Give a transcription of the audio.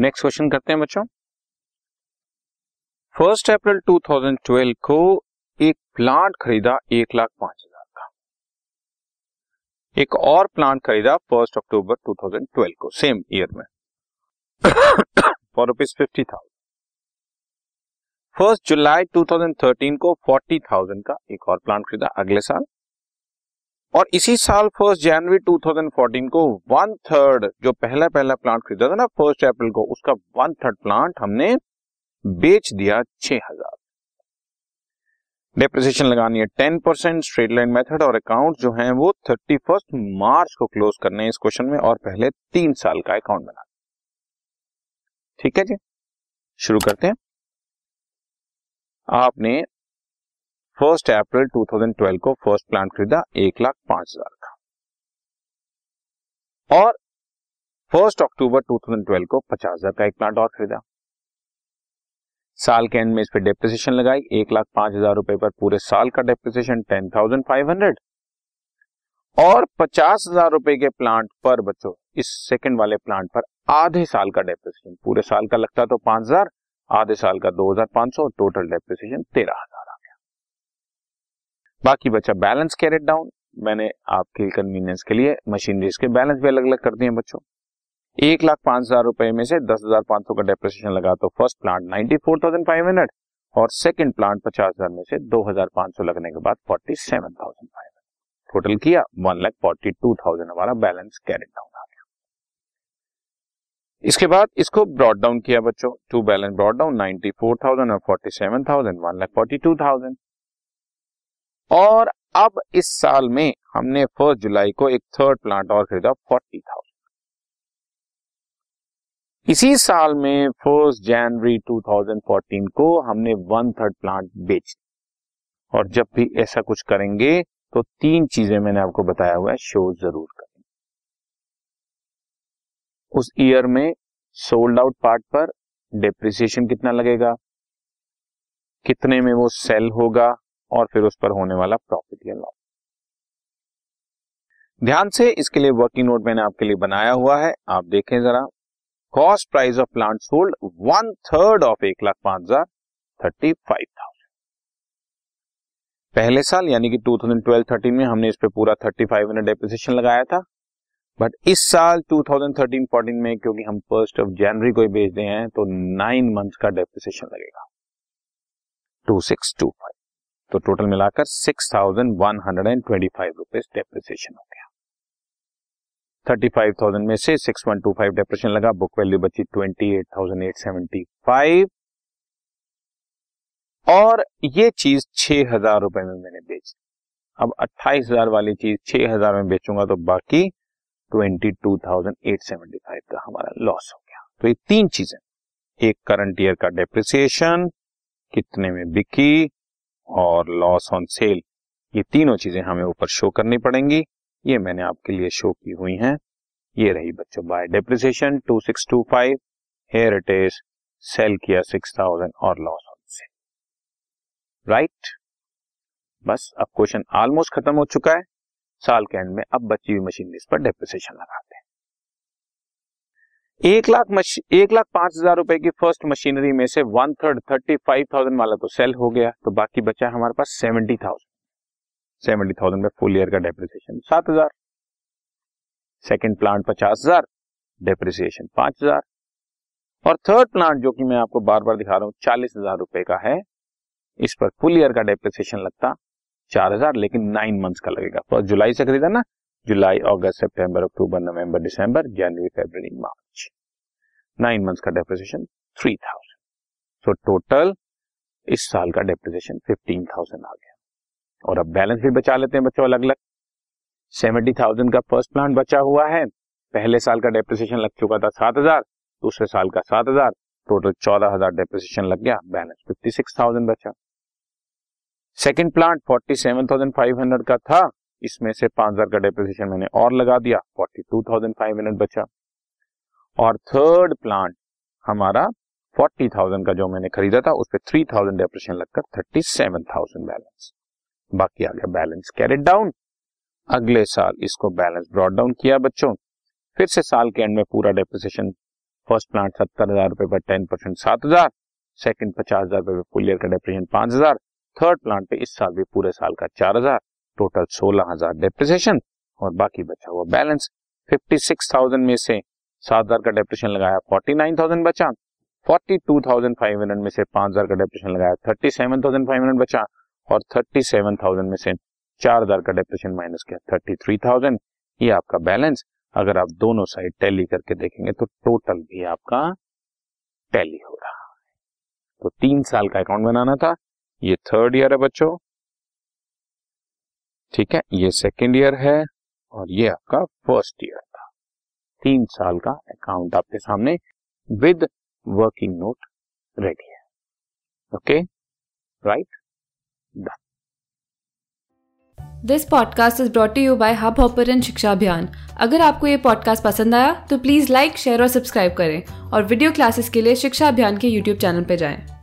Next question करते हैं बच्चों। 1 अप्रैल 2012 को एक प्लांट खरीदा 1,05,000 का, एक और प्लांट खरीदा 1 अक्टूबर 2012 को सेम ईयर में ₹50,000। 1 जुलाई 2013 को 40,000 का एक और प्लांट खरीदा अगले साल, और इसी साल 1 जनवरी 2014 को 1/3 जो पहला प्लांट खरीदा था ना 1 अप्रैल को, उसका 1/3 प्लांट हमने बेच दिया 6,000। डेप्रिसिएशन लगानी है 10%, स्ट्रेट लाइन मेथड, और अकाउंट जो है वो 31 मार्च को क्लोज करने हैं इस क्वेश्चन में, और पहले 3 साल का अकाउंट बनाना। ठीक है जी, शुरू करते हैं। आपने 1 अप्रैल 2012 को फर्स्ट प्लांट खरीदा 1,05,000 का, और 1 अक्टूबर 2012 को 50,000 का एक प्लांट और खरीदा। साल के एंड में इस पे डेप्रिसिएशन लगाई, 1,05,000 रुपए पर पूरे साल का डेप्रिसिएशन 10,500, और 50,000 रुपए के प्लांट पर बच्चों इस सेकंड वाले प्लांट पर आधे साल का डेप्रिसिएशन, पूरे साल का लगता तो 5,000, आधे साल का 2,500, टोटल डेप्रिसिएशन 13,000 आ गया। बाकी बच्चा बैलेंस कैरेट डाउन, मैंने आपके कन्वीनियंस के लिए मशीनरीज के बैलेंस भी अलग अलग कर दिए बच्चों। 1,05,000 रुपए में से 10,500 का डेप्रिसिएशन लगा तो फर्स्ट प्लांट 94,500 और सेकंड प्लांट 50,000 में से 2,500 लगने के बाद 47,500, टोटल किया 1,42,000 हमारा बैलेंस कैरेट डाउन आ गया। इसके बाद इसको ब्रॉट डाउन किया बच्चों, टू बैलेंस ब्रॉट डाउन 94,000 और 47,000, 1,42,000। और अब इस साल में हमने 1 जुलाई को 1/3 प्लांट और खरीदा 40,000। इसी साल में 1 जनवरी 2014 को हमने 1/3 प्लांट बेच। और जब भी ऐसा कुछ करेंगे तो 3 चीजें मैंने आपको बताया हुआ है, शो जरूर करें। उस ईयर में सोल्ड आउट पार्ट पर डेप्रिसिएशन कितना लगेगा, कितने में वो सेल होगा, और फिर उस पर होने वाला प्रॉफिट या लॉस। ध्यान से इसके लिए वर्किंग नोट मैंने आपके लिए बनाया हुआ है, आप देखें जरा। Cost price of plant sold 1/3 of 1,05,000 35,000। पहले साल यानी कि 2012-13 में हमने इस पे पूरा 3,500 डेप्रिसिएशन लगाया था, बट इस साल 2013-14 में क्योंकि हम 1 जनवरी को ही बेच रहे हैं तो 9 मंथ का डेप्रिसिएशन लगेगा 2,625, तो टोटल मिलाकर 6,125 रुपीज डेप्रिसिएशन हो गया। 35,000 में से 6,125 डेप्रिसिएशन लगा, बुक वैल्यू बची 28,875, और ये चीज 6,000 रुपए में मैंने बेची। अब 28,000 वाली चीज 6,000 में बेचूंगा तो बाकी 22,875 का हमारा लॉस हो गया। तो ये 3 चीजें, एक करंट ईयर का डेप्रिसिएशन, कितने में बिकी, और लॉस ऑन सेल, ये तीनों चीजें हमें ऊपर शो करनी पड़ेंगी। ये मैंने आपके लिए शो की हुई हैं। ये रही बच्चों by depreciation 2,625, here it is, cell किया 6,000 और लॉस, राइट। बस अब क्वेश्चन ऑलमोस्ट खत्म हो चुका है। साल के एंड में अब बची हुई मशीनरीज पर डेप्रिसिएशन लगाते हैं। 1,05,000 रुपए की फर्स्ट मशीनरी में से 1/3 35,000 वाला तो सेल हो गया, तो बाकी बचा हमारे पास 70,000। 70,000 में फुल ईयर का डेप्रिसिएशन 7,000, सेकेंड प्लांट 50,000, डेप्रिसिएशन 5,000, और थर्ड प्लांट जो कि मैं आपको बार बार दिखा रहा हूँ 40,000 रुपए का है, इस पर फुल ईयर का डेप्रिसिएशन लगता 4,000, लेकिन 9 मंथ्स का लगेगा। 1 जुलाई से खरीदा ना, जुलाई, अगस्त, सितंबर, अक्टूबर, नवंबर, दिसंबर, जनवरी, फरवरी, मार्च, 9 मंथ्स का डेप्रिसिएशन 3,000। सो टोटल इस साल का डेप्रिसिएशन 15,000 आ गया। और अब बैलेंस भी बचा लेते हैं बच्चों अलग अलग। 70,000 का फर्स्ट प्लांट बचा हुआ है, पहले साल का डेप्रिसिएशन लग चुका था 7,000, दूसरे साल का 7,000, टोटल 14,000 डेप्रिसिएशन लग गया, बैलेंस 56,000 बचा। सेकेंड प्लांट 47,500 का था, इसमें से 5,000 का डेप्रिसिएशन मैंने और लगा दिया, 42,500 बचा। और थर्ड प्लांट हमारा 40,000 का जो मैंने खरीदा था उस पर 3,000 डेप्रिसिएशन लगकर 37,000 बैलेंस, बाकी आ गया बैलेंस कैरेट डाउन। अगले साल इसको बैलेंस ब्रॉट डाउन किया बच्चों, फिर से साल के एंड में पूरा डेप्रिसिएशन फर्स्ट प्लांट 70,000 रुपए पर 10% 7,000, सेकंड 50,000 रुपए पर फुल ईयर का डेप्रिसिएशन 5,000, थर्ड प्लांट पे इस साल भी पूरे साल का 4,000, टोटल 16,000 डेप्रिसिएशन और बाकी बचा हुआ बैलेंस 56,000 में से 7,000 का डेप्रिसिएशन लगाया 49,000 बचा, 42,500 में से 5,000 का डेप्रिसिएशन लगाया 37,500 बचा और 37,000 में से 4,000 का डेप्रिसिएशन माइनस किया 33,000, ये आपका बैलेंस। अगर आप दोनों साइड टैली करके देखेंगे तो टोटल भी आपका टैली हो रहा है। तो 3 साल का अकाउंट बनाना था, ये थर्ड ईयर है बच्चों, ठीक है, ये सेकंड ईयर है और ये आपका फर्स्ट ईयर था। 3 साल का अकाउंट आपके सामने विद वर्किंग नोट रेडी है। Okay, right, done. This podcast is brought you by Hubhopper and Shiksha Abhiyan. अगर आपको ये पॉडकास्ट पसंद आया तो प्लीज़ लाइक, शेयर और सब्सक्राइब करें और वीडियो क्लासेस के लिए शिक्षा अभियान के यूट्यूब चैनल पर जाएं।